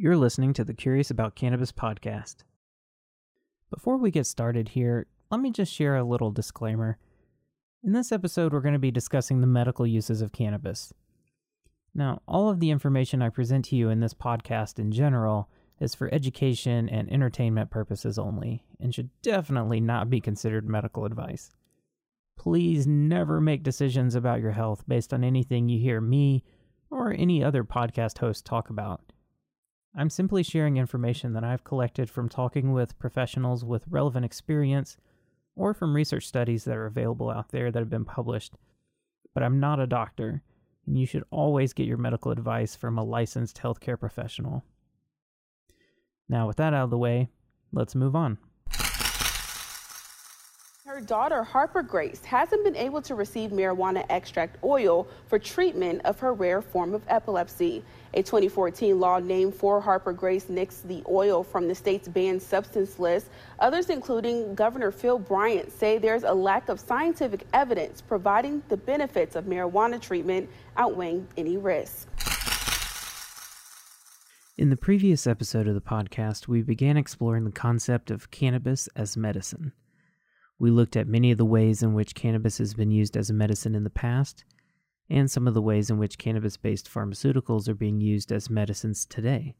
You're listening to the Curious About Cannabis Podcast. Before we get started here, let me just share a little disclaimer. In this episode, we're going to be discussing the medical uses of cannabis. Now, all of the information I present to you in this podcast in general is for education and entertainment purposes only, and should definitely not be considered medical advice. Please never make decisions about your health based on anything you hear me or any other podcast host talk about. I'm simply sharing information that I've collected from talking with professionals with relevant experience or from research studies that are available out there that have been published. But I'm not a doctor, and you should always get your medical advice from a licensed healthcare professional. Now, with that out of the way, let's move on. Her daughter, Harper Grace, hasn't been able to receive marijuana extract oil for treatment of her rare form of epilepsy. A 2014 law named for Harper Grace nixed the oil from the state's banned substance list. Others, including Governor Phil Bryant, say there's a lack of scientific evidence providing the benefits of marijuana treatment outweighing any risk. In the previous episode of the podcast, we began exploring the concept of cannabis as medicine. We looked at many of the ways in which cannabis has been used as a medicine in the past, and some of the ways in which cannabis-based pharmaceuticals are being used as medicines today.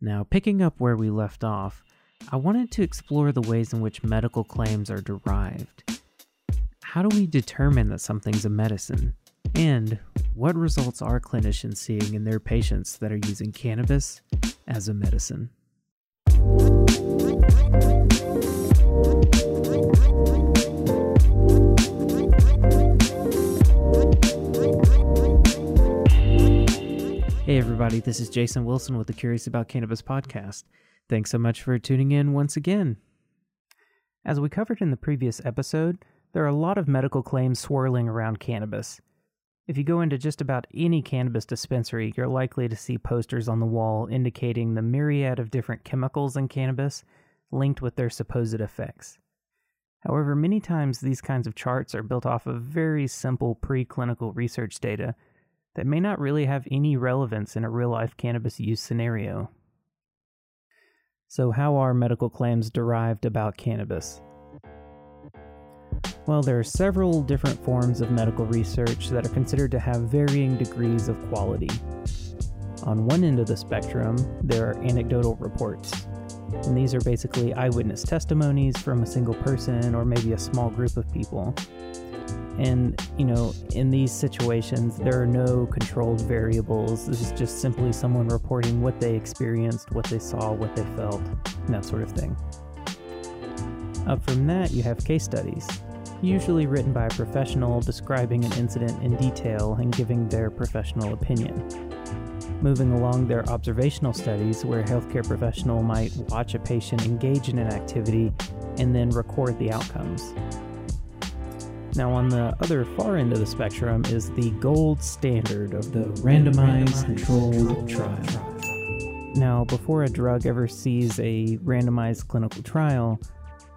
Now, picking up where we left off, I wanted to explore the ways in which medical claims are derived. How do we determine that something's a medicine? And what results are clinicians seeing in their patients that are using cannabis as a medicine? Hey everybody, this is Jason Wilson with the Curious About Cannabis Podcast. Thanks so much for tuning in once again. As we covered in the previous episode, there are a lot of medical claims swirling around cannabis. If you go into just about any cannabis dispensary, you're likely to see posters on the wall indicating the myriad of different chemicals in cannabis linked with their supposed effects. However, many times these kinds of charts are built off of very simple preclinical research data that may not really have any relevance in a real-life cannabis use scenario. So how are medical claims derived about cannabis? Well, there are several different forms of medical research that are considered to have varying degrees of quality. On one end of the spectrum, there are anecdotal reports, and these are basically eyewitness testimonies from a single person or maybe a small group of people. And, in these situations, there are no controlled variables. This is just simply someone reporting what they experienced, what they saw, what they felt, and that sort of thing. Up from that, you have case studies, usually written by a professional describing an incident in detail and giving their professional opinion. Moving along, there are observational studies where a healthcare professional might watch a patient engage in an activity and then record the outcomes. Now, on the other far end of the spectrum is the gold standard of the randomized controlled trial. Now, before a drug ever sees a randomized clinical trial,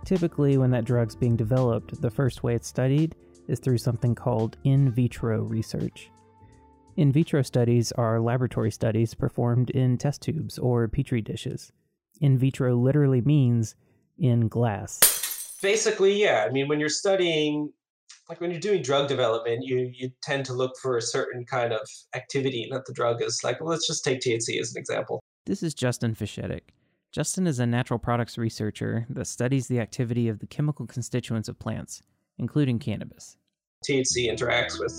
typically when that drug's being developed, the first way it's studied is through something called in vitro research. In vitro studies are laboratory studies performed in test tubes or petri dishes. In vitro literally means in glass. Basically, yeah. When you're studying, when you're doing drug development, you tend to look for a certain kind of activity that the drug is. Let's just take THC as an example. This is Justin Fashetic. Justin is a natural products researcher that studies the activity of the chemical constituents of plants, including cannabis. THC interacts with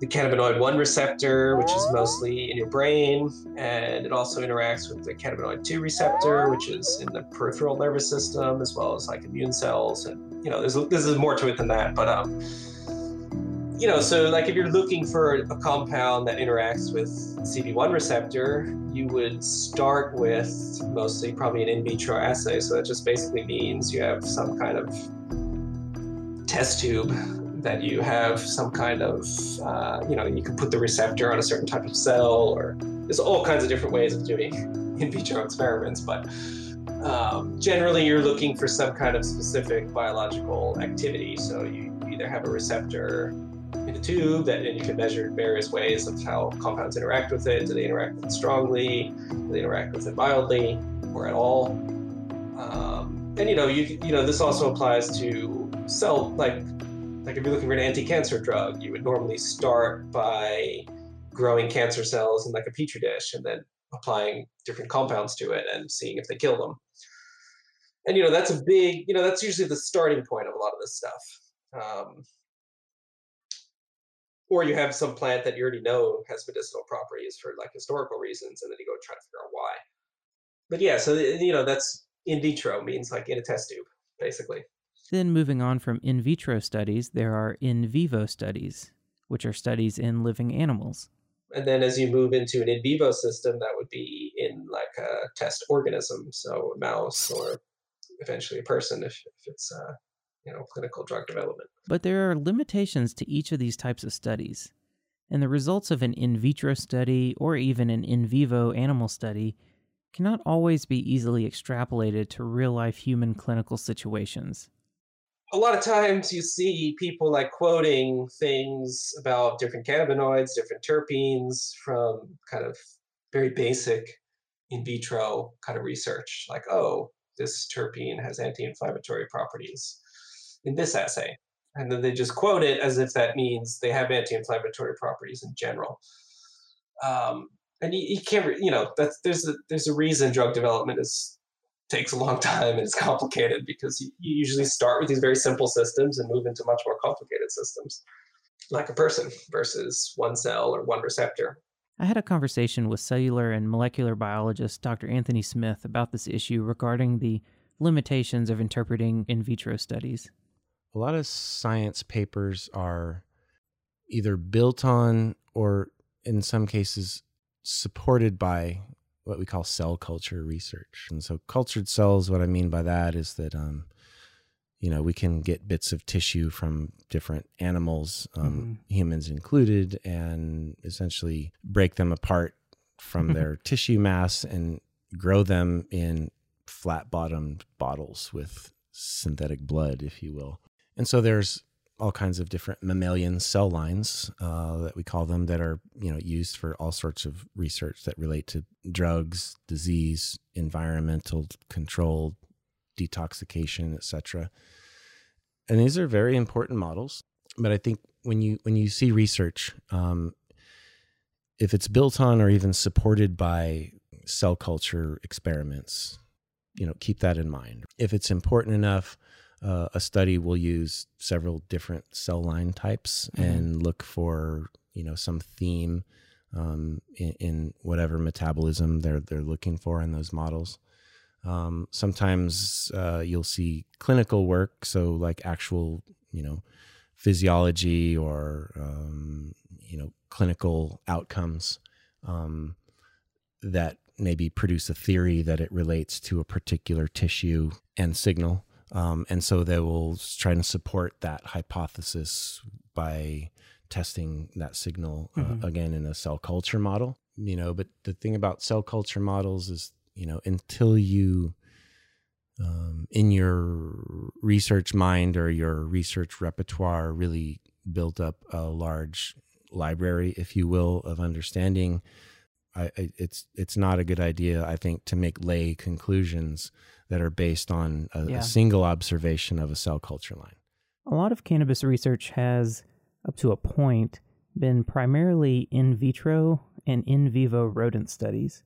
the cannabinoid 1 receptor, which is mostly in your brain, and it also interacts with the cannabinoid 2 receptor, which is in the peripheral nervous system, as well as immune cells. And, there's more to it than that. But, if you're looking for a compound that interacts with CB1 receptor, you would start with mostly probably an in vitro assay. So that just basically means you have some kind of test tube that you have some kind of, you can put the receptor on a certain type of cell, or there's all kinds of different ways of doing in vitro experiments, but generally you're looking for some kind of specific biological activity. So you either have a receptor, in a tube that, and you can measure various ways of how compounds interact with it. Do they interact with it strongly? Do they interact with it mildly or at all? And you know, this also applies to cell, like if you're looking for an anti-cancer drug, you would normally start by growing cancer cells in like a petri dish and then applying different compounds to it and seeing if they kill them. And, you know, that's a big, you know, that's usually the starting point of a lot of this stuff. Or you have some plant that you already know has medicinal properties for like historical reasons, and then you go try to figure out why. But yeah, so, you know, that's in vitro means like in a test tube, basically. Then moving on from in vitro studies, there are in vivo studies, which are studies in living animals. And then as you move into an in vivo system, that would be in like a test organism. So a mouse or eventually a person if it's, you know, clinical drug development. But there are limitations to each of these types of studies. And the results of an in vitro study or even an in vivo animal study cannot always be easily extrapolated to real-life human clinical situations. A lot of times you see people like quoting things about different cannabinoids, different terpenes from kind of very basic in vitro kind of research. Like, oh, this terpene has anti-inflammatory properties in this assay. And then they just quote it as if that means they have anti-inflammatory properties in general. And you can't, you know, that's, there's a reason drug development is takes a long time and it's complicated because you usually start with these very simple systems and move into much more complicated systems, like a person versus one cell or one receptor. I had a conversation with cellular and molecular biologist Dr. Anthony Smith about this issue regarding the limitations of interpreting in vitro studies. A lot of science papers are either built on or in some cases supported by what we call cell culture research. And so cultured cells, what I mean by that is that, you know, we can get bits of tissue from different animals, humans included, and essentially break them apart from their tissue mass and grow them in flat-bottomed bottles with synthetic blood, if you will. And so there's all kinds of different mammalian cell lines that we call them that are, you know, used for all sorts of research that relate to drugs, disease, environmental control, detoxification, etc. And these are very important models. But I think when you see research, if it's built on or even supported by cell culture experiments, you know, keep that in mind. If it's important enough, a study will use several different cell line types and look for, you know, some theme in whatever metabolism they're looking for in those models. Sometimes you'll see clinical work, so like actual, you know, physiology or, you know, clinical outcomes that maybe produce a theory that it relates to a particular tissue and signal. And so they will try to support that hypothesis by testing that signal, again, in a cell culture model, you know. But the thing about cell culture models is, you know, until you, in your research mind or your research repertoire, really build up a large library, if you will, of understanding, it's not a good idea, I think, to make lay conclusions that are based on a single observation of a cell culture line. A lot of cannabis research has, up to a point, been primarily in vitro and in vivo rodent studies.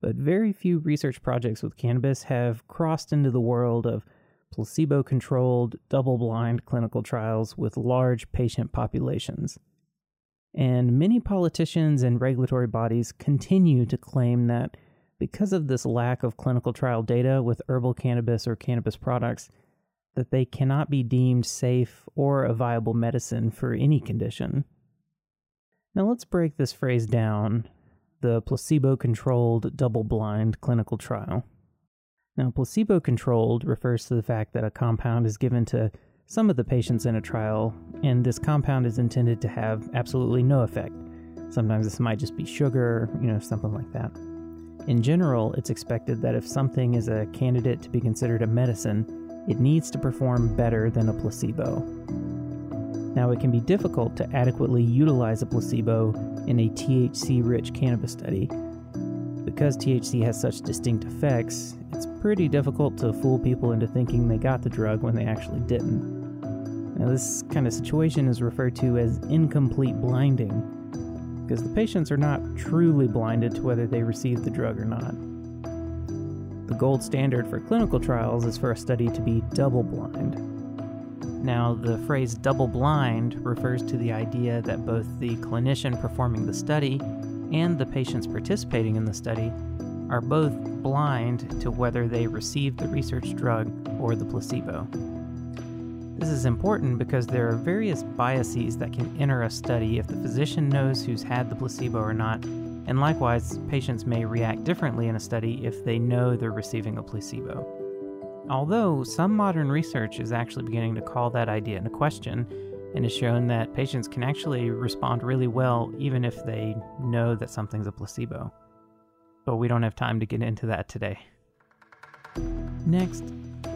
But very few research projects with cannabis have crossed into the world of placebo-controlled, double-blind clinical trials with large patient populations. And many politicians and regulatory bodies continue to claim that because of this lack of clinical trial data with herbal cannabis or cannabis products, that they cannot be deemed safe or a viable medicine for any condition. Now let's break this phrase down, the placebo-controlled, double-blind clinical trial. Now placebo-controlled refers to the fact that a compound is given to some of the patients in a trial, and this compound is intended to have absolutely no effect. Sometimes this might just be sugar, you know, something like that. In general, it's expected that if something is a candidate to be considered a medicine, it needs to perform better than a placebo. Now, it can be difficult to adequately utilize a placebo in a THC-rich cannabis study. Because THC has such distinct effects, it's pretty difficult to fool people into thinking they got the drug when they actually didn't. Now, this kind of situation is referred to as incomplete blinding, because the patients are not truly blinded to whether they received the drug or not. The gold standard for clinical trials is for a study to be double-blind. Now, the phrase double-blind refers to the idea that both the clinician performing the study and the patients participating in the study are both blind to whether they received the research drug or the placebo. This is important because there are various biases that can enter a study if the physician knows who's had the placebo or not, and likewise, patients may react differently in a study if they know they're receiving a placebo. Although some modern research is actually beginning to call that idea into question and has shown that patients can actually respond really well even if they know that something's a placebo. But we don't have time to get into that today. Next,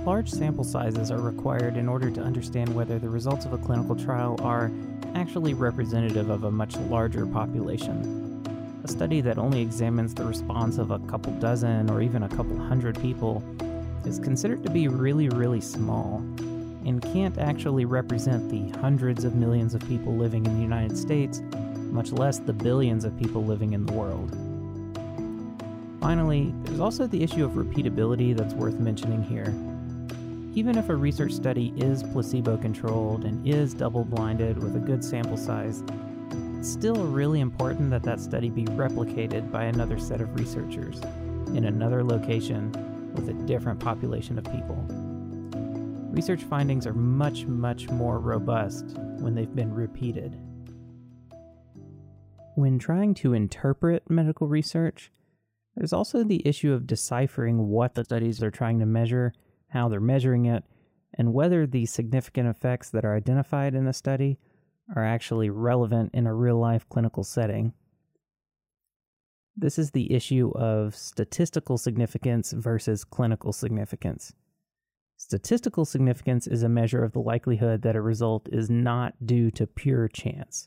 large sample sizes are required in order to understand whether the results of a clinical trial are actually representative of a much larger population. A study that only examines the response of a couple dozen or even a couple hundred people is considered to be really, really small and can't actually represent the hundreds of millions of people living in the United States, much less the billions of people living in the world. Finally, there's also the issue of repeatability that's worth mentioning here. Even if a research study is placebo-controlled and is double-blinded with a good sample size, it's still really important that that study be replicated by another set of researchers in another location with a different population of people. Research findings are much, much more robust when they've been repeated. When trying to interpret medical research, there's also the issue of deciphering what the studies are trying to measure, how they're measuring it, and whether the significant effects that are identified in a study are actually relevant in a real-life clinical setting. This is the issue of statistical significance versus clinical significance. Statistical significance is a measure of the likelihood that a result is not due to pure chance,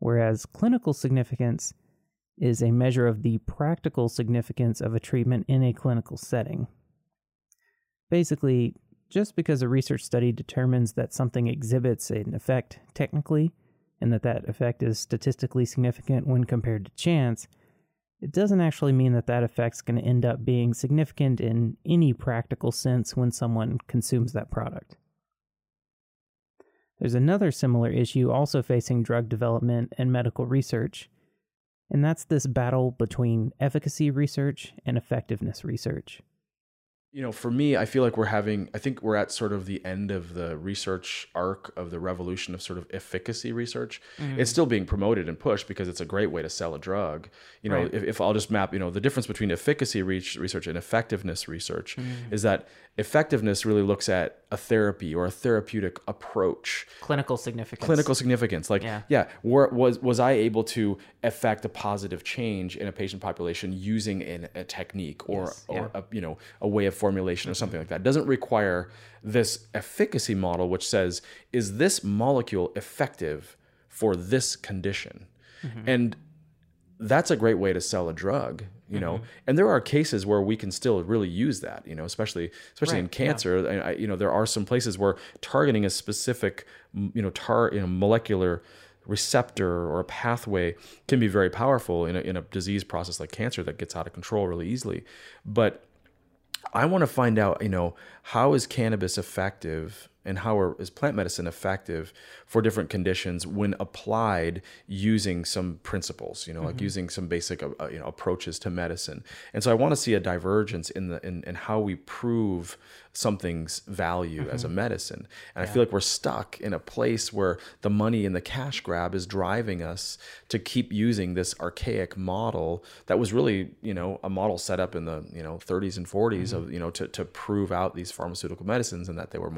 whereas clinical significance is a measure of the practical significance of a treatment in a clinical setting. Basically, just because a research study determines that something exhibits an effect technically, and that effect is statistically significant when compared to chance, it doesn't actually mean that effect's going to end up being significant in any practical sense when someone consumes that product. There's another similar issue also facing drug development and medical research, and that's this battle between efficacy research and effectiveness research. You know, for me, I feel like we're at sort of the end of the research arc of the revolution of sort of efficacy research. Mm-hmm. It's still being promoted and pushed because it's a great way to sell a drug. You know, right. if I'll just map, you know, the difference between efficacy research and effectiveness research is that effectiveness really looks at a therapy or a therapeutic approach. Clinical significance. Like, was I able to effect a positive change in a patient population using a technique or a way of formulation or something like that? It doesn't require this efficacy model, which says, is this molecule effective for this condition? Mm-hmm. And that's a great way to sell a drug, you know, and there are cases where we can still really use that, you know, especially in cancer. Yeah. I, you know, there are some places where targeting a specific, molecular receptor or a pathway can be very powerful in a disease process like cancer that gets out of control really easily. But I want to find out, you know, how is cannabis effective and is plant medicine effective for different conditions when applied using some principles, you know, like using some basic, approaches to medicine. And so I want to see a divergence in how we prove something's value as a medicine. And I feel like we're stuck in a place where the money and the cash grab is driving us to keep using this archaic model that was really, you know, a model set up in the, 30s and 40s to prove out these pharmaceutical medicines and that they were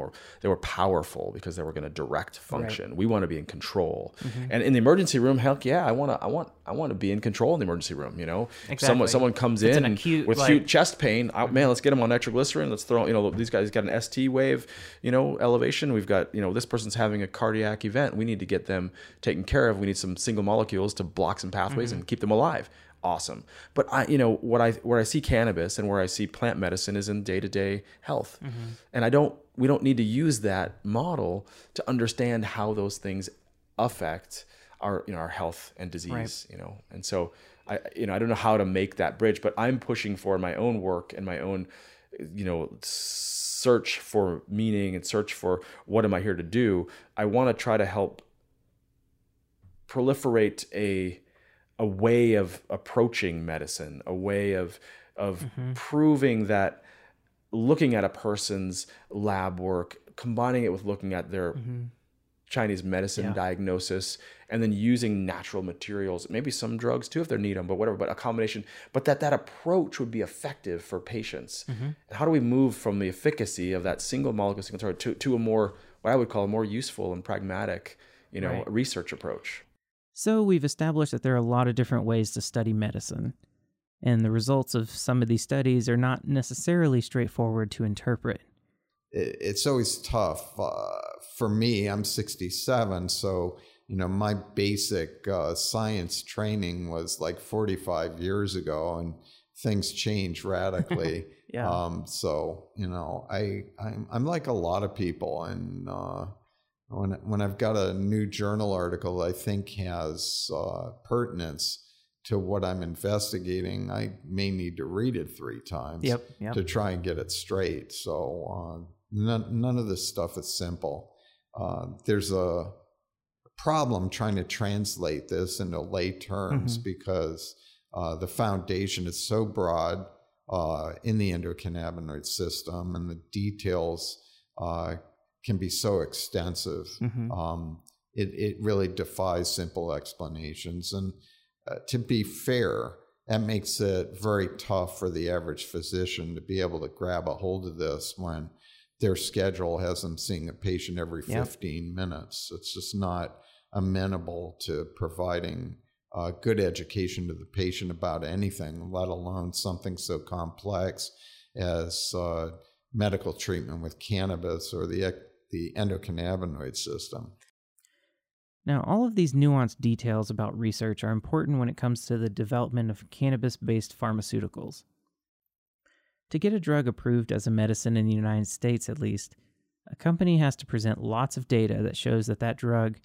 were powerful because they were going to direct function. Right. We want to be in control. Mm-hmm. And in the emergency room, heck yeah, I want to be in control in the emergency room, you know. Exactly. Someone comes it's in an acute, with acute chest pain, oh, man, let's get them on nitroglycerin. Let's throw, you know, these guys got an ST wave, you know, elevation. We've got, you know, this person's having a cardiac event. We need to get them taken care of. We need some single molecules to block some pathways mm-hmm. and keep them alive. Awesome. But I, you know, where I see cannabis and where I see plant medicine is in day-to-day health. Mm-hmm. And we don't need to use that model to understand how those things affect our, you know, our health and disease, right. you know? And so I don't know how to make that bridge, but I'm pushing for my own work and my own, you know, search for meaning and search for what am I here to do? I want to try to help proliferate a way of approaching medicine, a way of mm-hmm. proving that looking at a person's lab work, combining it with looking at their mm-hmm. Chinese medicine yeah. diagnosis, and then using natural materials, maybe some drugs too if they need them, but whatever, but a combination, but that approach would be effective for patients. Mm-hmm. And how do we move from the efficacy of that single molecule single target to a more, what I would call a more useful and pragmatic, you know, right. research approach? So we've established that there are a lot of different ways to study medicine, and the results of some of these studies are not necessarily straightforward to interpret. It's always tough. For me, I'm 67, so you know my basic science training was like 45 years ago, and things change radically. yeah. So you know, I'm like a lot of people, and. When I've got a new journal article I think has pertinence to what I'm investigating, I may need to read it 3 times yep. to try and get it straight. So none of this stuff is simple. There's a problem trying to translate this into lay terms mm-hmm. because the foundation is so broad in the endocannabinoid system, and the details can be so extensive. Mm-hmm. It really defies simple explanations. And to be fair, that makes it very tough for the average physician to be able to grab a hold of this when their schedule has them seeing a patient every 15 minutes. It's just not amenable to providing good education to the patient about anything, let alone something so complex as medical treatment with cannabis or the endocannabinoid system. Now, all of these nuanced details about research are important when it comes to the development of cannabis-based pharmaceuticals. To get a drug approved as a medicine in the United States, at least, a company has to present lots of data that shows that drug,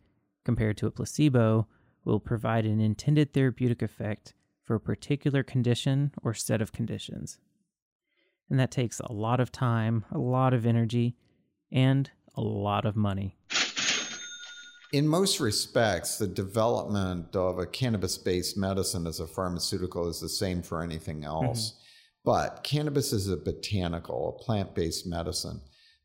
compared to a placebo, will provide an intended therapeutic effect for a particular condition or set of conditions. And that takes a lot of time, a lot of energy, and a lot of money. In most respects, the development of a cannabis-based medicine as a pharmaceutical is the same for anything else. Mm-hmm. But cannabis is a botanical, a plant-based medicine.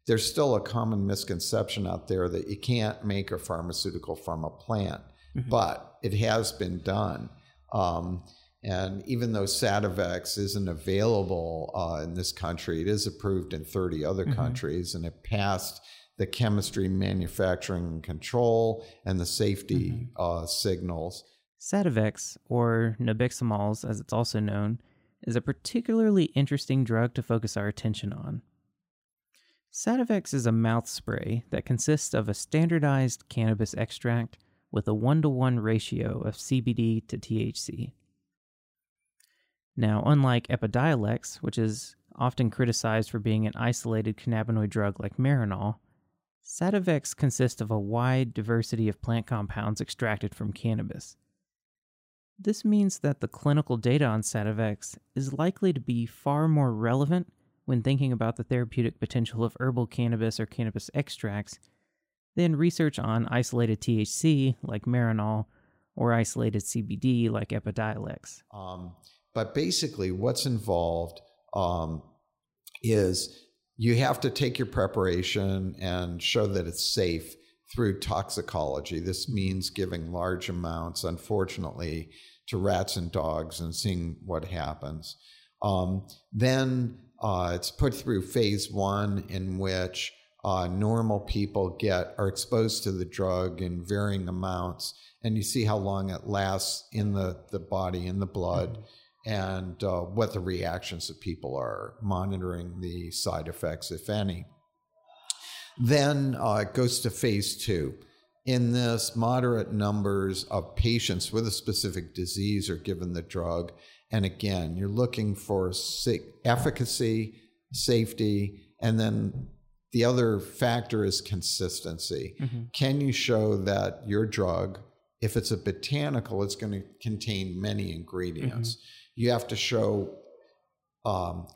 There's still a common misconception out there that you can't make a pharmaceutical from a plant, mm-hmm. but it has been done. And even though Sativex isn't available in this country, it is approved in 30 other mm-hmm. countries, and it passed the chemistry, manufacturing, and control, and the safety mm-hmm. Signals. Sativex, or nabixamols as it's also known, is a particularly interesting drug to focus our attention on. Sativex is a mouth spray that consists of a standardized cannabis extract with a 1-to-1 ratio of CBD to THC. Now, unlike Epidiolex, which is often criticized for being an isolated cannabinoid drug like Marinol, Sativex consists of a wide diversity of plant compounds extracted from cannabis. This means that the clinical data on Sativex is likely to be far more relevant when thinking about the therapeutic potential of herbal cannabis or cannabis extracts than research on isolated THC like Marinol or isolated CBD like Epidiolex. But basically what's involved is you have to take your preparation and show that it's safe through toxicology. This means giving large amounts, unfortunately, to rats and dogs and seeing what happens. Then it's put through phase 1, in which normal people get are exposed to the drug in varying amounts, and you see how long it lasts in the body, in the blood, and what the reactions of people are, monitoring the side effects, if any. Then it goes to phase two. In this, moderate numbers of patients with a specific disease are given the drug. And again, you're looking for efficacy, safety, and then the other factor is consistency. Mm-hmm. Can you show that your drug, if it's a botanical, it's going to contain many ingredients? Mm-hmm. You have to show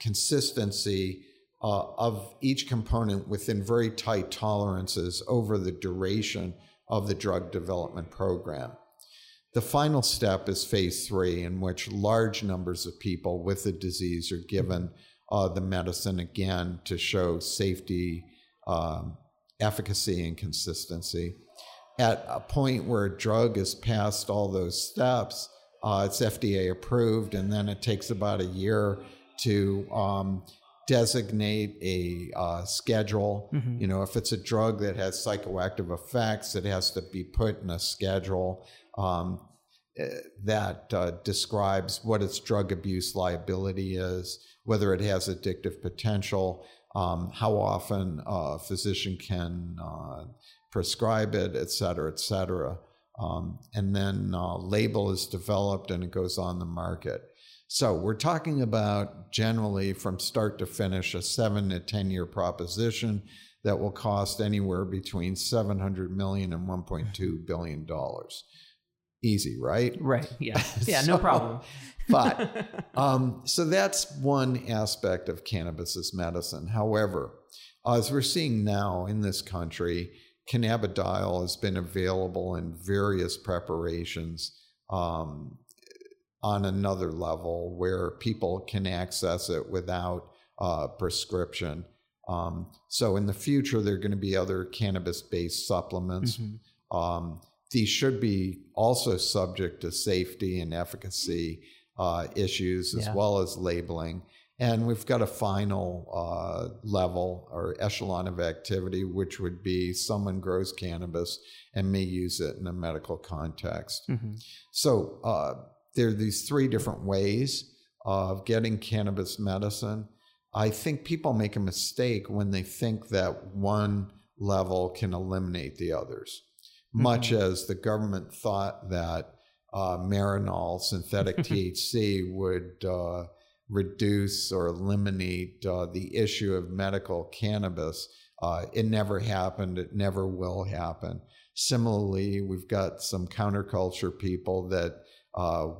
consistency of each component within very tight tolerances over the duration of the drug development program. The final step is phase three, in which large numbers of people with the disease are given the medicine again to show safety, efficacy, and consistency. At a point where a drug is past all those steps, it's FDA approved, and then it takes about a year to designate a schedule. Mm-hmm. You know, if it's a drug that has psychoactive effects, it has to be put in a schedule that describes what its drug abuse liability is, whether it has addictive potential, how often a physician can prescribe it, et cetera, et cetera. And then label is developed and it goes on the market. So we're talking about generally from start to finish a 7 to 10 year proposition that will cost anywhere between $700 million and $1.2 billion. Easy, right? Right. Yeah. Yeah. So, no problem. But so that's one aspect of cannabis as medicine. However, as we're seeing now in this country, cannabidiol has been available in various preparations on another level where people can access it without prescription. So in the future, there are going to be other cannabis-based supplements. Mm-hmm. These should be also subject to safety and efficacy issues as well as labeling. And we've got a final level or echelon of activity, which would be someone grows cannabis and may use it in a medical context. Mm-hmm. So there are these three different ways of getting cannabis medicine. I think people make a mistake when they think that one level can eliminate the others. Much as the government thought that Marinol, synthetic THC, would reduce or eliminate the issue of medical cannabis. It never happened. It never will happen. Similarly, we've got some counterculture people that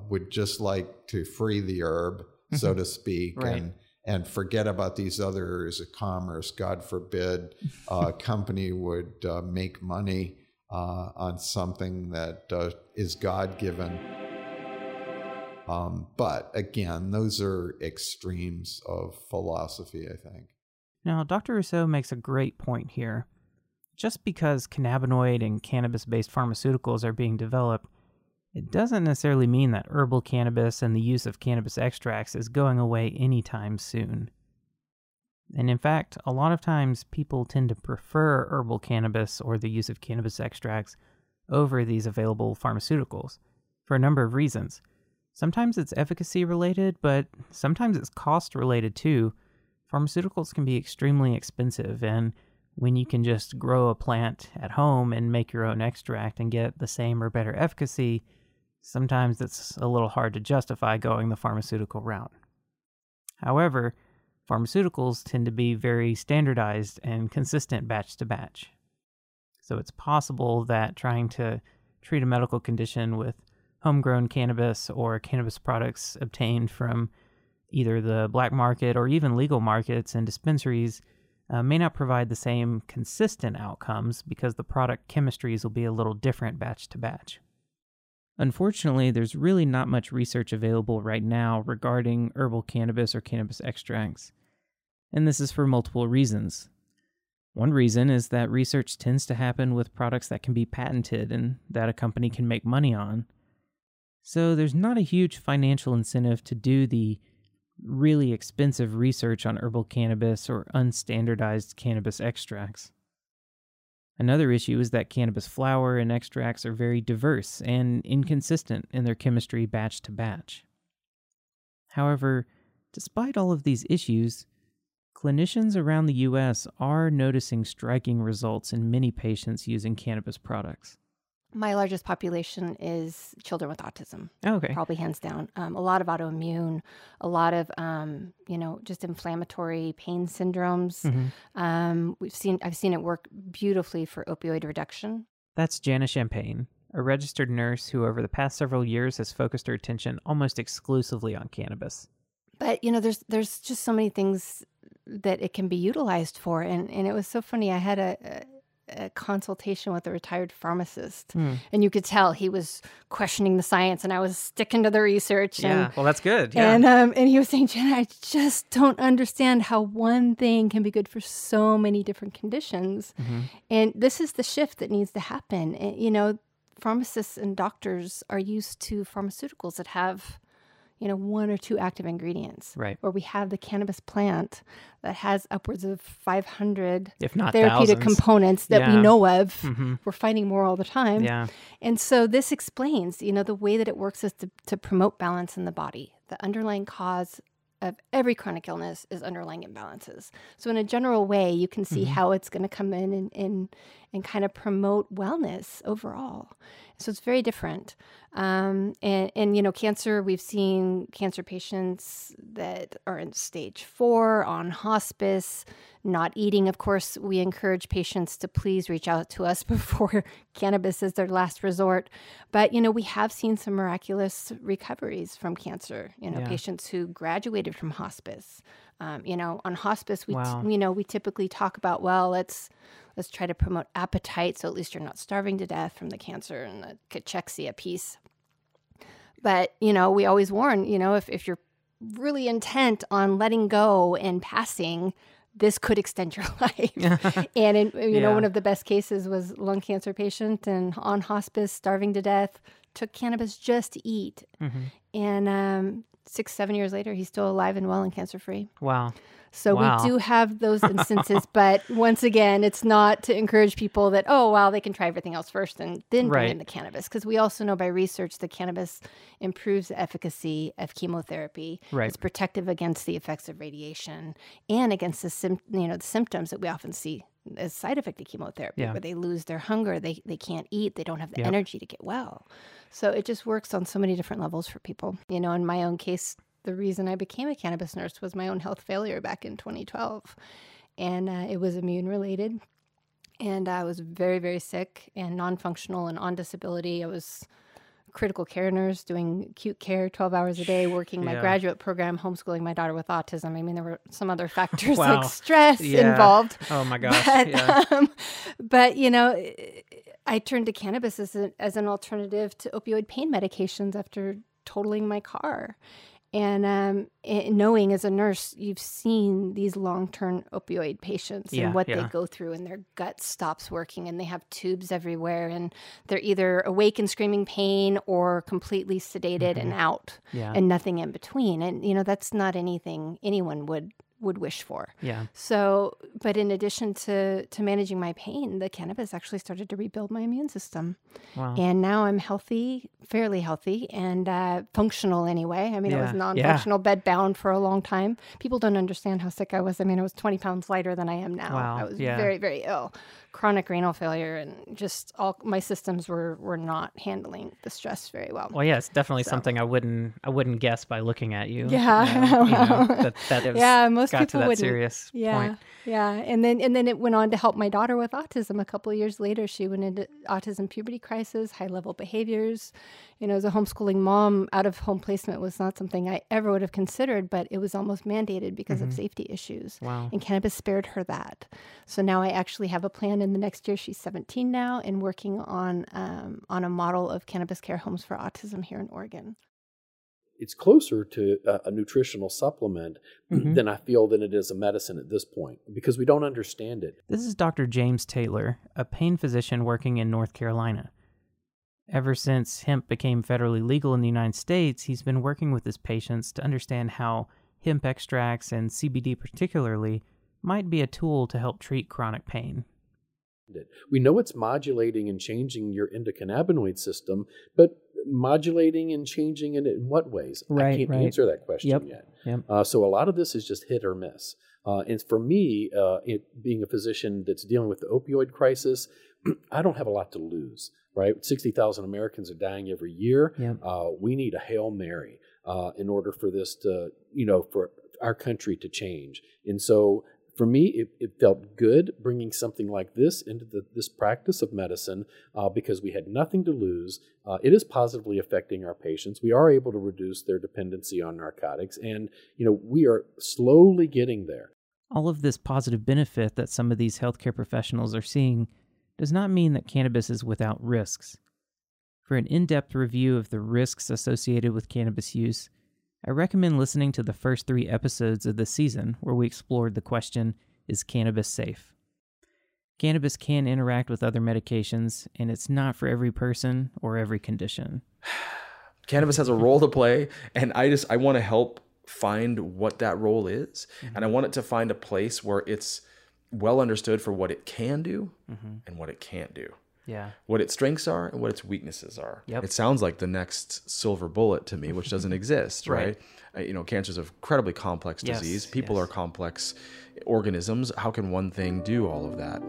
would just like to free the herb, so to speak, right. and forget about these other areas of commerce. God forbid a company would make money on something that is God-given. But again, those are extremes of philosophy, I think. Now, Dr. Rousseau makes a great point here. Just because cannabinoid and cannabis-based pharmaceuticals are being developed, it doesn't necessarily mean that herbal cannabis and the use of cannabis extracts is going away anytime soon. And in fact, a lot of times people tend to prefer herbal cannabis or the use of cannabis extracts over these available pharmaceuticals for a number of reasons. Sometimes it's efficacy related, but sometimes it's cost related too. Pharmaceuticals can be extremely expensive, and when you can just grow a plant at home and make your own extract and get the same or better efficacy, sometimes it's a little hard to justify going the pharmaceutical route. However, pharmaceuticals tend to be very standardized and consistent batch to batch. So it's possible that trying to treat a medical condition with homegrown cannabis or cannabis products obtained from either the black market or even legal markets and dispensaries may not provide the same consistent outcomes because the product chemistries will be a little different batch to batch. Unfortunately, there's really not much research available right now regarding herbal cannabis or cannabis extracts. And this is for multiple reasons. One reason is that research tends to happen with products that can be patented and that a company can make money on. So there's not a huge financial incentive to do the really expensive research on herbal cannabis or unstandardized cannabis extracts. Another issue is that cannabis flower and extracts are very diverse and inconsistent in their chemistry batch to batch. However, despite all of these issues, clinicians around the U.S. are noticing striking results in many patients using cannabis products. My largest population is children with autism. Okay. Probably hands down. A lot of autoimmune, a lot of, just inflammatory pain syndromes. Mm-hmm. I've seen it work beautifully for opioid reduction. That's Jana Champagne, a registered nurse who over the past several years has focused her attention almost exclusively on cannabis. But, there's just so many things that it can be utilized for. And it was so funny. I had a consultation with a retired pharmacist. Mm. And you could tell he was questioning the science and I was sticking to the research. Yeah. Well, that's good. Yeah. And he was saying, Jana, I just don't understand how one thing can be good for so many different conditions. Mm-hmm. And this is the shift that needs to happen. And, pharmacists and doctors are used to pharmaceuticals that have one or two active ingredients. Right. Where we have the cannabis plant that has upwards of 500 if not therapeutic thousands. Components that we know of. Mm-hmm. We're finding more all the time. Yeah. And so this explains, the way that it works is to promote balance in the body. The underlying cause of every chronic illness is underlying imbalances. So in a general way, you can see mm-hmm. how it's going to come in and kind of promote wellness overall. So it's very different. Cancer, we've seen cancer patients that are in stage 4 on hospice, not eating. Of course, we encourage patients to please reach out to us before cannabis is their last resort. But, we have seen some miraculous recoveries from cancer, patients who graduated from hospice. On hospice, we typically talk about, let's try to promote appetite so at least you're not starving to death from the cancer and the cachexia piece. But, we always warn, if you're really intent on letting go and passing, this could extend your life. And, one of the best cases was lung cancer patient and on hospice, starving to death, took cannabis just to eat. Mm-hmm. And 6-7 years later, he's still alive and well and cancer-free. Wow. So we do have those instances, but once again, it's not to encourage people that, they can try everything else first and then bring in the cannabis. Because we also know by research that cannabis improves the efficacy of chemotherapy. Right. It's protective against the effects of radiation and against the symptoms that we often see as side effect of chemotherapy, where they lose their hunger, they can't eat, they don't have the energy to get well. So it just works on so many different levels for people. In my own case, the reason I became a cannabis nurse was my own health failure back in 2012. And it was immune related. And I was very, very sick and non-functional and on disability. I was a critical care nurse doing acute care 12 hours a day, working my graduate program, homeschooling my daughter with autism. I mean, there were some other factors like stress involved. Oh my gosh. But I turned to cannabis as an alternative to opioid pain medications after totaling my car. And knowing as a nurse, you've seen these long-term opioid patients and what they go through, and their gut stops working, and they have tubes everywhere, and they're either awake and screaming pain or completely sedated mm-hmm. and out and nothing in between. And, that's not anything anyone would wish for. Yeah. So, but in addition to managing my pain, the cannabis actually started to rebuild my immune system. Wow. And now I'm healthy, fairly healthy and functional anyway. I mean, I was non-functional, bedbound for a long time. People don't understand how sick I was. I mean, I was 20 pounds lighter than I am now. Wow. I was very, very ill, chronic renal failure, and just all my systems were not handling the stress very well. Well, yeah, it's definitely something I wouldn't guess by looking at you. Yeah. Most people got to that serious point. Yeah. And then it went on to help my daughter with autism. A couple of years later, she went into autism puberty crisis, high level behaviors. As a homeschooling mom, out of home placement was not something I ever would have considered, but it was almost mandated because mm-hmm. of safety issues. Wow. And cannabis spared her that. So now I actually have a plan in the next year. She's 17 now and working on a model of cannabis care homes for autism here in Oregon. It's closer to a nutritional supplement mm-hmm. than I feel than it is a medicine at this point, because we don't understand it. This is Dr. James Taylor, a pain physician working in North Carolina. Ever since hemp became federally legal in the United States, he's been working with his patients to understand how hemp extracts and CBD particularly might be a tool to help treat chronic pain. it. We know it's modulating and changing your endocannabinoid system, but modulating and changing it in what ways? Right, I can't answer that question yet. So a lot of this is just hit or miss. And for me, being a physician that's dealing with the opioid crisis, I don't have a lot to lose, right? 60,000 Americans are dying every year. Yep. We need a Hail Mary in order for this to, you know, for our country to change. And so for me, it felt good bringing something like this into this practice of medicine because we had nothing to lose. It is positively affecting our patients. We are able to reduce their dependency on narcotics, and you know we are slowly getting there. All of this positive benefit that some of these healthcare professionals are seeing does not mean that cannabis is without risks. For an in-depth review of the risks associated with cannabis use, I recommend listening to the first 3 episodes of this season where we explored the question, is cannabis safe? Cannabis can interact with other medications, and it's not for every person or every condition. Cannabis has a role to play, and I want to help find what that role is, mm-hmm. and I want it to find a place where it's well understood for what it can do mm-hmm. and what it can't do. Yeah. What its strengths are and what its weaknesses are. Yep. It sounds like the next silver bullet to me, which doesn't exist, right? You know, cancer is an incredibly complex disease. People are complex organisms. How can one thing do all of that?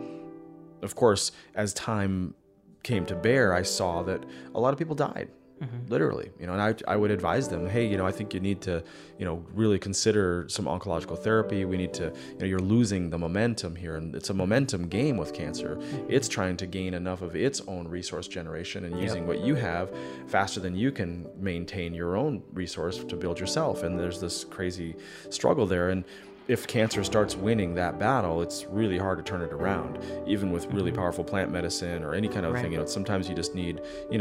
Of course, as time came to bear, I saw that a lot of people died, mm-hmm. literally. You know, and I would advise them, hey, you know, I think you need to, you know, really consider some oncological therapy. We need to, you know, you're losing the momentum here, and it's a momentum game with cancer. It's trying to gain enough of its own resource generation and using what you have faster than you can maintain your own resource to build yourself. And there's this crazy struggle there. And if cancer starts winning that battle, it's really hard to turn it around, even with really powerful plant medicine or any kind of thing. You know, sometimes you just need, an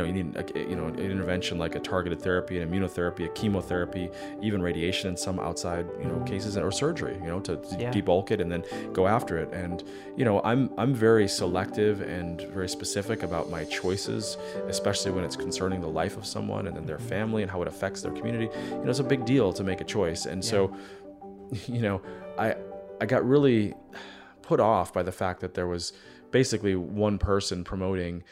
intervention like a targeted therapy, an immunotherapy, a chemotherapy, even radiation in some outside, cases, or surgery, to debulk it and then go after it. And, you know, I'm very selective and very specific about my choices, especially when it's concerning the life of someone and then their family and how it affects their community. You know, it's a big deal to make a choice. And so, you know, I got really put off by the fact that there was basically one person promoting,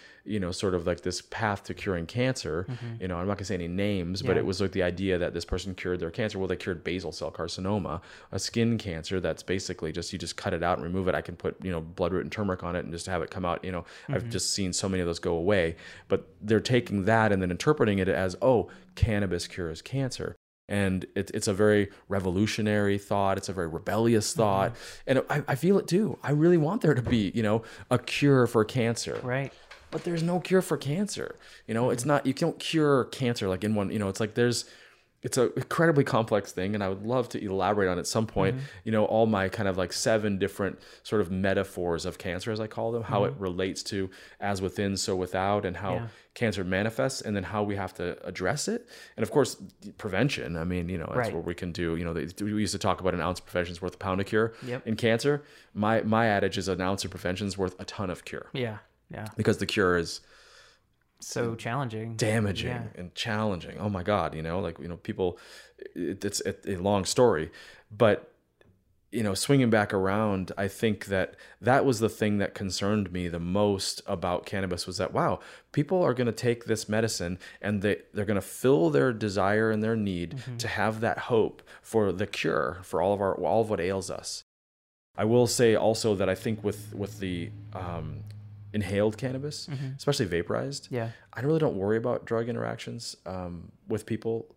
sort of like this path to curing cancer. Mm-hmm. You know, I'm not gonna say any names, but it was like the idea that this person cured their cancer. Well, they cured basal cell carcinoma, a skin cancer that's basically you just cut it out and remove it. I can put, bloodroot and turmeric on it and just have it come out. Mm-hmm. I've just seen so many of those go away, but they're taking that and then interpreting it as, oh, cannabis cures cancer. And it's a very revolutionary thought. It's a very rebellious thought. And I feel it too. I really want there to be, a cure for cancer. Right. But there's no cure for cancer. It's not, you don't cure cancer like in one, it's like it's an incredibly complex thing, and I would love to elaborate on it at some point, all my kind of like 7 different sort of metaphors of cancer, as I call them, how it relates to as within, so without, and how cancer manifests, and then how we have to address it. And of course, prevention, that's what we can do. We used to talk about an ounce of prevention is worth a pound of cure. Yep. In cancer, my adage is an ounce of prevention is worth a ton of cure. Yeah, yeah. Because the cure is so challenging, damaging, and challenging. Oh my God, people, it's a long story, but swinging back around, I think that was the thing that concerned me the most about cannabis was that, wow, people are going to take this medicine and they're going to fill their desire and their need to have that hope for the cure for all of what ails us. I will say also that I think with the, inhaled cannabis, especially vaporized. Yeah. I really don't worry about drug interactions with people,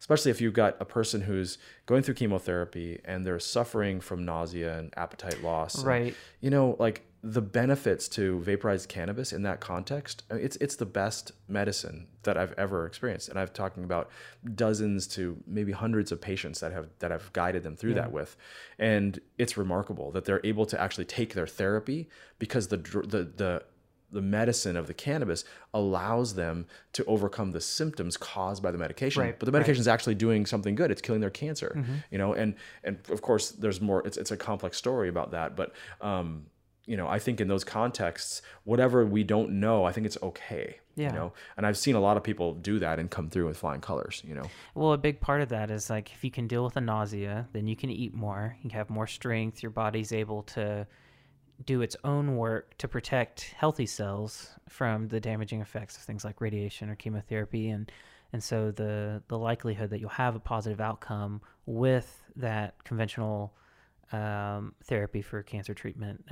especially if you've got a person who's going through chemotherapy and they're suffering from nausea and appetite loss. Right. And, the benefits to vaporized cannabis in that context, it's the best medicine that I've ever experienced. And I've talking about dozens to maybe hundreds of patients that I've guided them through that with. And it's remarkable that they're able to actually take their therapy because the medicine of the cannabis allows them to overcome the symptoms caused by the medication, but the medication is actually doing something good. It's killing their cancer, and of course there's more, it's a complex story about that. But, I think in those contexts, whatever we don't know, I think it's okay, and I've seen a lot of people do that and come through with flying colors, Well, a big part of that is like, if you can deal with the nausea, then you can eat more, you have more strength, your body's able to do its own work to protect healthy cells from the damaging effects of things like radiation or chemotherapy. And so the likelihood that you'll have a positive outcome with that conventional therapy for cancer treatment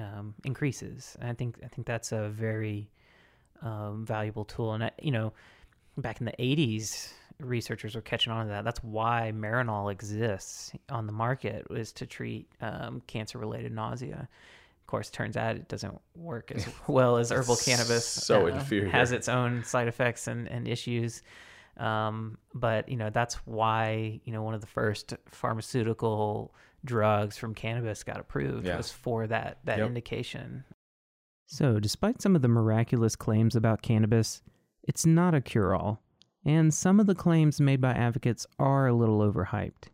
increases. And I think that's a very valuable tool. And, back in the 80s, researchers were catching on to that. That's why Marinol exists on the market, is to treat cancer-related nausea. Of course, turns out it doesn't work as well as herbal cannabis. So inferior. Has its own side effects and issues. But, that's why, one of the first pharmaceutical drugs from cannabis got approved. Yeah. Was for that indication. So despite some of the miraculous claims about cannabis, it's not a cure-all, and some of the claims made by advocates are a little overhyped.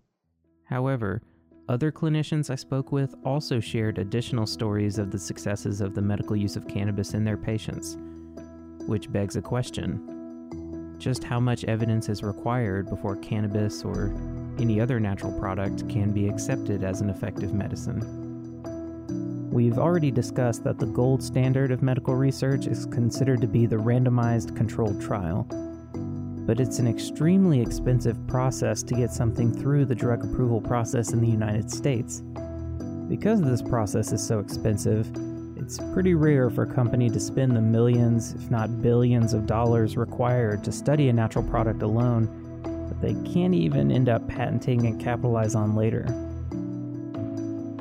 However, other clinicians I spoke with also shared additional stories of the successes of the medical use of cannabis in their patients, which begs a question. Just how much evidence is required before cannabis or any other natural product can be accepted as an effective medicine? We've already discussed that the gold standard of medical research is considered to be the randomized controlled trial, but it's an extremely expensive process to get something through the drug approval process in the United States. Because this process is so expensive, it's pretty rare for a company to spend the millions, if not billions, of dollars required to study a natural product alone that they can't even end up patenting and capitalize on later.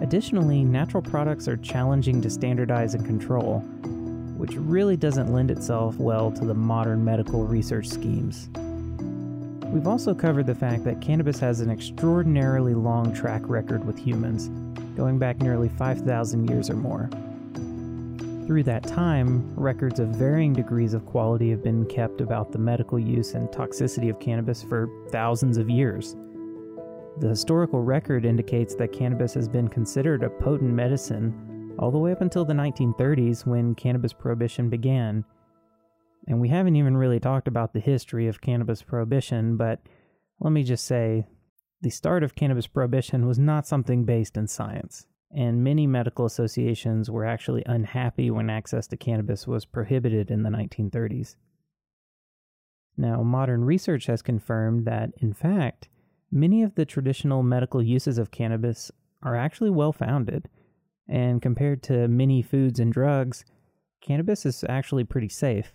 Additionally, natural products are challenging to standardize and control, which really doesn't lend itself well to the modern medical research schemes. We've also covered the fact that cannabis has an extraordinarily long track record with humans, going back nearly 5,000 years or more. Through that time, records of varying degrees of quality have been kept about the medical use and toxicity of cannabis for thousands of years. The historical record indicates that cannabis has been considered a potent medicine all the way up until the 1930s, when cannabis prohibition began. And we haven't even really talked about the history of cannabis prohibition, but let me just say, the start of cannabis prohibition was not something based in science, and many medical associations were actually unhappy when access to cannabis was prohibited in the 1930s. Now, modern research has confirmed that, in fact, many of the traditional medical uses of cannabis are actually well-founded, and compared to many foods and drugs, cannabis is actually pretty safe.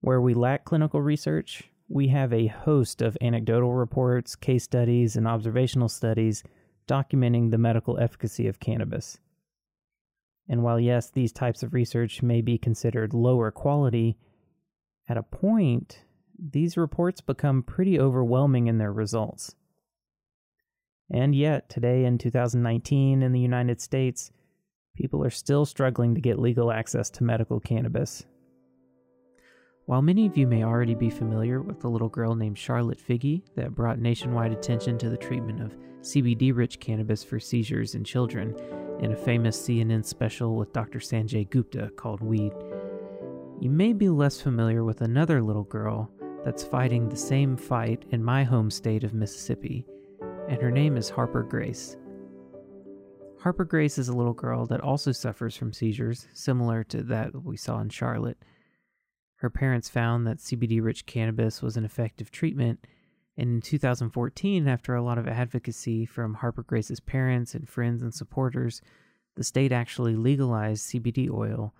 Where we lack clinical research, we have a host of anecdotal reports, case studies, and observational studies documenting the medical efficacy of cannabis. And while, yes, these types of research may be considered lower quality, at a point, these reports become pretty overwhelming in their results. And yet, today in 2019 in the United States, people are still struggling to get legal access to medical cannabis. While many of you may already be familiar with the little girl named Charlotte Figi that brought nationwide attention to the treatment of CBD-rich cannabis for seizures in children in a famous CNN special with Dr. Sanjay Gupta called Weed, you may be less familiar with another little girl that's fighting the same fight in my home state of Mississippi, and her name is Harper Grace. Harper Grace is a little girl that also suffers from seizures, similar to that we saw in Charlotte. Her parents found that CBD-rich cannabis was an effective treatment, and in 2014, after a lot of advocacy from Harper Grace's parents and friends and supporters, the state actually legalized CBD oil,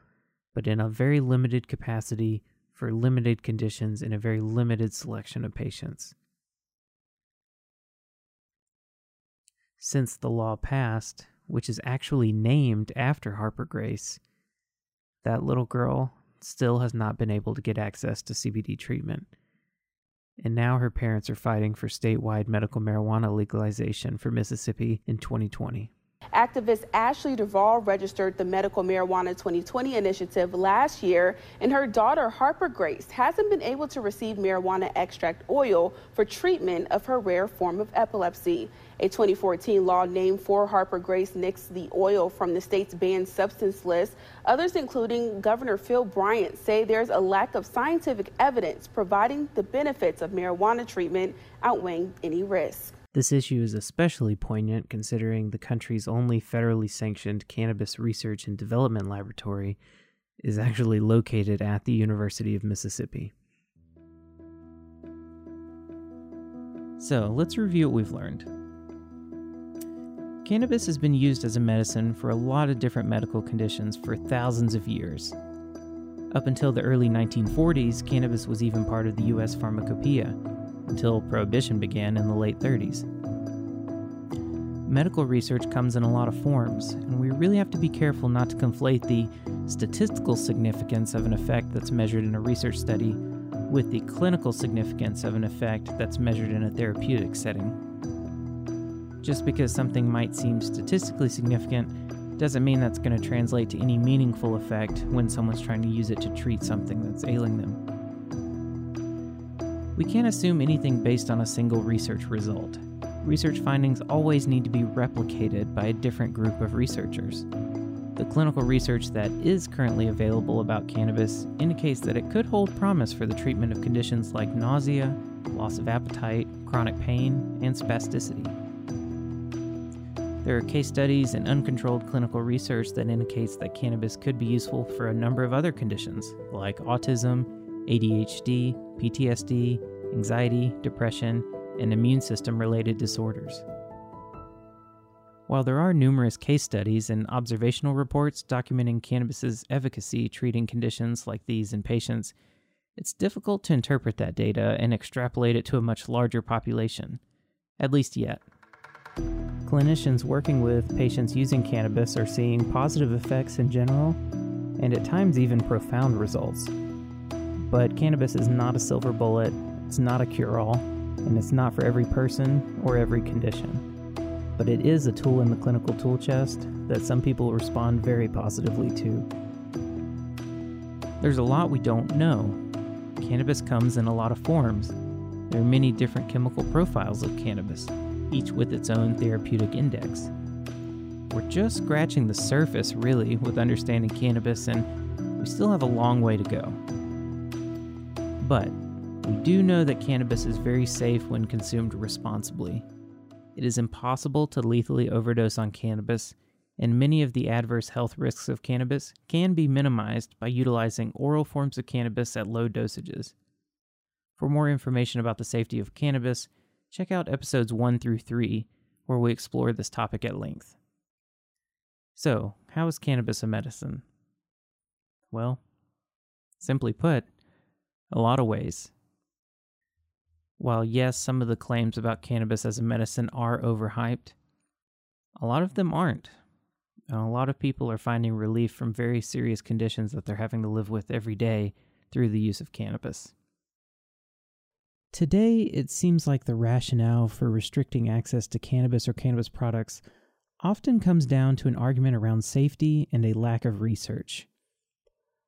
but in a very limited capacity for limited conditions in a very limited selection of patients. Since the law passed, which is actually named after Harper Grace, that little girl still has not been able to get access to CBD treatment. And now her parents are fighting for statewide medical marijuana legalization for Mississippi in 2020. Activist Ashley Duvall registered the Medical Marijuana 2020 initiative last year, and her daughter Harper Grace hasn't been able to receive marijuana extract oil for treatment of her rare form of epilepsy. A 2014 law named for Harper Grace nixed the oil from the state's banned substance list. Others, including Governor Phil Bryant, say there's a lack of scientific evidence providing the benefits of marijuana treatment outweighing any risk. This issue is especially poignant considering the country's only federally sanctioned cannabis research and development laboratory is actually located at the University of Mississippi. So, let's review what we've learned. Cannabis has been used as a medicine for a lot of different medical conditions for thousands of years. Up until the early 1940s, cannabis was even part of the U.S. pharmacopoeia, until Prohibition began in the late 30s. Medical research comes in a lot of forms, and we really have to be careful not to conflate the statistical significance of an effect that's measured in a research study with the clinical significance of an effect that's measured in a therapeutic setting. Just because something might seem statistically significant doesn't mean that's going to translate to any meaningful effect when someone's trying to use it to treat something that's ailing them. We can't assume anything based on a single research result. Research findings always need to be replicated by a different group of researchers. The clinical research that is currently available about cannabis indicates that it could hold promise for the treatment of conditions like nausea, loss of appetite, chronic pain, and spasticity. There are case studies and uncontrolled clinical research that indicates that cannabis could be useful for a number of other conditions, like autism, ADHD, PTSD, anxiety, depression, and immune system-related disorders. While there are numerous case studies and observational reports documenting cannabis's efficacy treating conditions like these in patients, it's difficult to interpret that data and extrapolate it to a much larger population, at least yet. Clinicians working with patients using cannabis are seeing positive effects in general, and at times even profound results. But cannabis is not a silver bullet, it's not a cure-all, and it's not for every person or every condition. But it is a tool in the clinical tool chest that some people respond very positively to. There's a lot we don't know. Cannabis comes in a lot of forms. There are many different chemical profiles of cannabis, each with its own therapeutic index. We're just scratching the surface, really, with understanding cannabis, and we still have a long way to go. But we do know that cannabis is very safe when consumed responsibly. It is impossible to lethally overdose on cannabis, and many of the adverse health risks of cannabis can be minimized by utilizing oral forms of cannabis at low dosages. For more information about the safety of cannabis, check out episodes 1 through 3, where we explore this topic at length. So, how is cannabis a medicine? Well, simply put, a lot of ways. While yes, some of the claims about cannabis as a medicine are overhyped, a lot of them aren't. And a lot of people are finding relief from very serious conditions that they're having to live with every day through the use of cannabis. Today, it seems like the rationale for restricting access to cannabis or cannabis products often comes down to an argument around safety and a lack of research.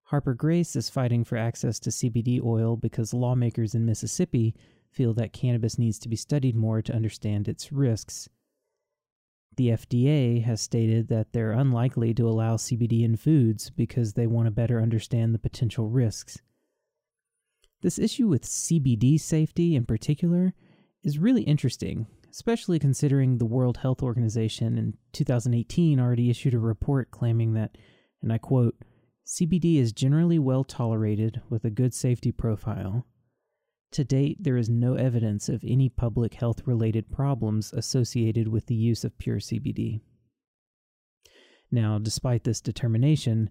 Harper Grace is fighting for access to CBD oil because lawmakers in Mississippi feel that cannabis needs to be studied more to understand its risks. The FDA has stated that they're unlikely to allow CBD in foods because they want to better understand the potential risks. This issue with CBD safety in particular is really interesting, especially considering the World Health Organization in 2018 already issued a report claiming that, and I quote, CBD is generally well tolerated with a good safety profile. To date, there is no evidence of any public health-related problems associated with the use of pure CBD. Now, despite this determination,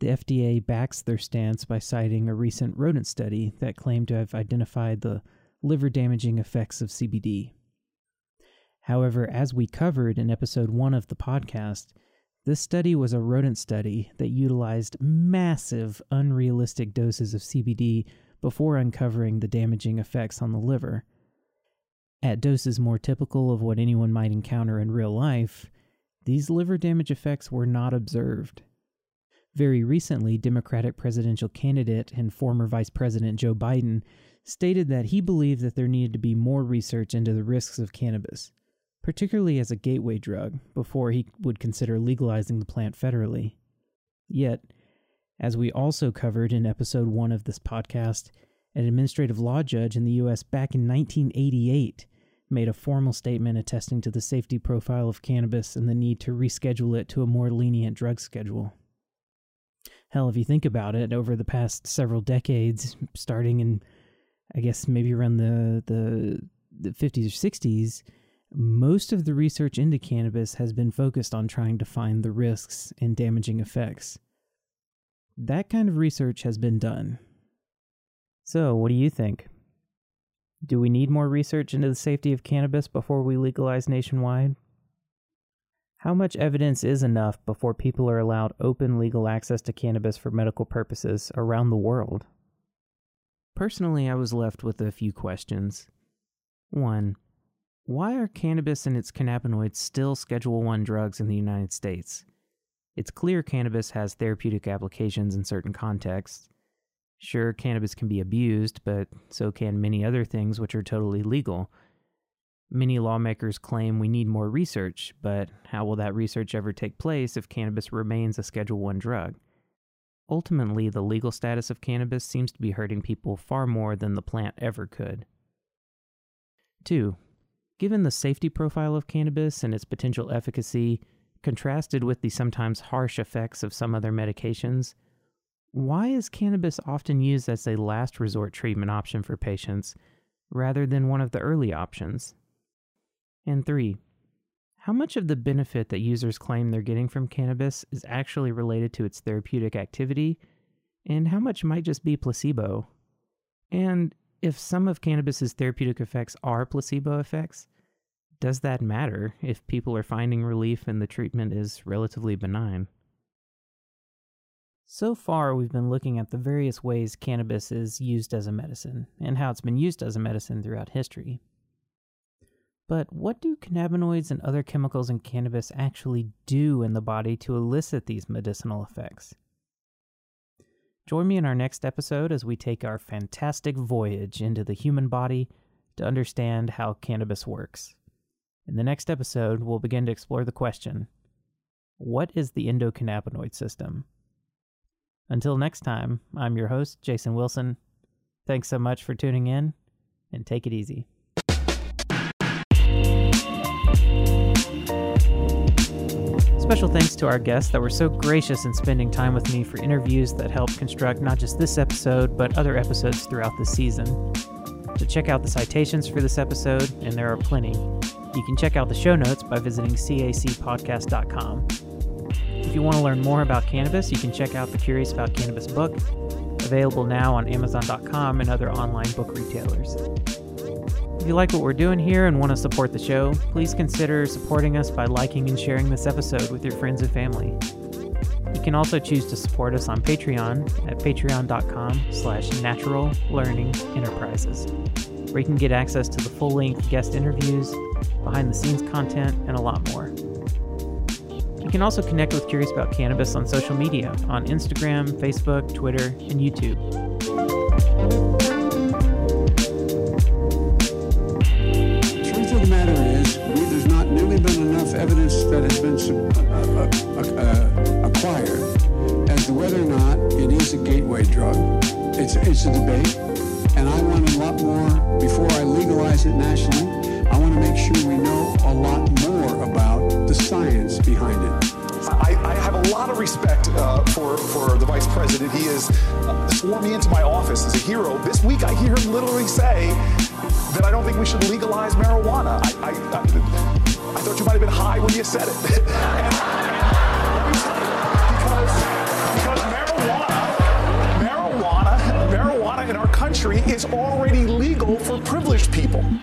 the FDA backs their stance by citing a recent rodent study that claimed to have identified the liver-damaging effects of CBD. However, as we covered in episode 1 of the podcast, this study was a rodent study that utilized massive, unrealistic doses of CBD before uncovering the damaging effects on the liver. At doses more typical of what anyone might encounter in real life, these liver damage effects were not observed. Very recently, Democratic presidential candidate and former Vice President Joe Biden stated that he believed that there needed to be more research into the risks of cannabis, particularly as a gateway drug, before he would consider legalizing the plant federally. Yet, as we also covered in episode 1 of this podcast, an administrative law judge in the U.S. back in 1988 made a formal statement attesting to the safety profile of cannabis and the need to reschedule it to a more lenient drug schedule. Hell, if you think about it, over the past several decades, starting in, I guess, maybe around the 50s or 60s, most of the research into cannabis has been focused on trying to find the risks and damaging effects. That kind of research has been done. So, what do you think? Do we need more research into the safety of cannabis before we legalize nationwide? How much evidence is enough before people are allowed open legal access to cannabis for medical purposes around the world? Personally, I was left with a few questions. 1. Why are cannabis and its cannabinoids still Schedule I drugs in the United States? It's clear cannabis has therapeutic applications in certain contexts. Sure, cannabis can be abused, but so can many other things which are totally legal. Many lawmakers claim we need more research, but how will that research ever take place if cannabis remains a Schedule I drug? Ultimately, the legal status of cannabis seems to be hurting people far more than the plant ever could. 2. Given the safety profile of cannabis and its potential efficacy, contrasted with the sometimes harsh effects of some other medications, why is cannabis often used as a last resort treatment option for patients, rather than one of the early options? And 3, how much of the benefit that users claim they're getting from cannabis is actually related to its therapeutic activity, and how much might just be placebo? And if some of cannabis's therapeutic effects are placebo effects, does that matter if people are finding relief and the treatment is relatively benign? So far, we've been looking at the various ways cannabis is used as a medicine, and how it's been used as a medicine throughout history. But what do cannabinoids and other chemicals in cannabis actually do in the body to elicit these medicinal effects? Join me in our next episode as we take our fantastic voyage into the human body to understand how cannabis works. In the next episode, we'll begin to explore the question, what is the endocannabinoid system? Until next time, I'm your host, Jason Wilson. Thanks so much for tuning in, and take it easy. Special thanks to our guests that were so gracious in spending time with me for interviews that helped construct not just this episode, but other episodes throughout the season. To check out the citations for this episode, and there are plenty, you can check out the show notes by visiting cacpodcast.com. If you want to learn more about cannabis, you can check out the Curious About Cannabis book, available now on Amazon.com and other online book retailers. If you like what we're doing here and want to support the show, please consider supporting us by liking and sharing this episode with your friends and family. You can also choose to support us on Patreon at patreon.com/naturallearningenterprises, where you can get access to the full-length guest interviews, behind-the-scenes content, and a lot more. You can also connect with Curious About Cannabis on social media, on Instagram, Facebook, Twitter, and YouTube. The truth of the matter is, there's not nearly been enough evidence that has been acquired as to whether or not it is a gateway drug. It's a debate, and I want a lot more. Before I legalize it nationally, I want to make sure we know a lot more about the science behind it. I have a lot of respect for the vice president. He has sworn me into my office as a hero. This week I hear him literally say that I don't think we should legalize marijuana. I thought you might have been high when you said it. because marijuana in our country is already legal for privileged people.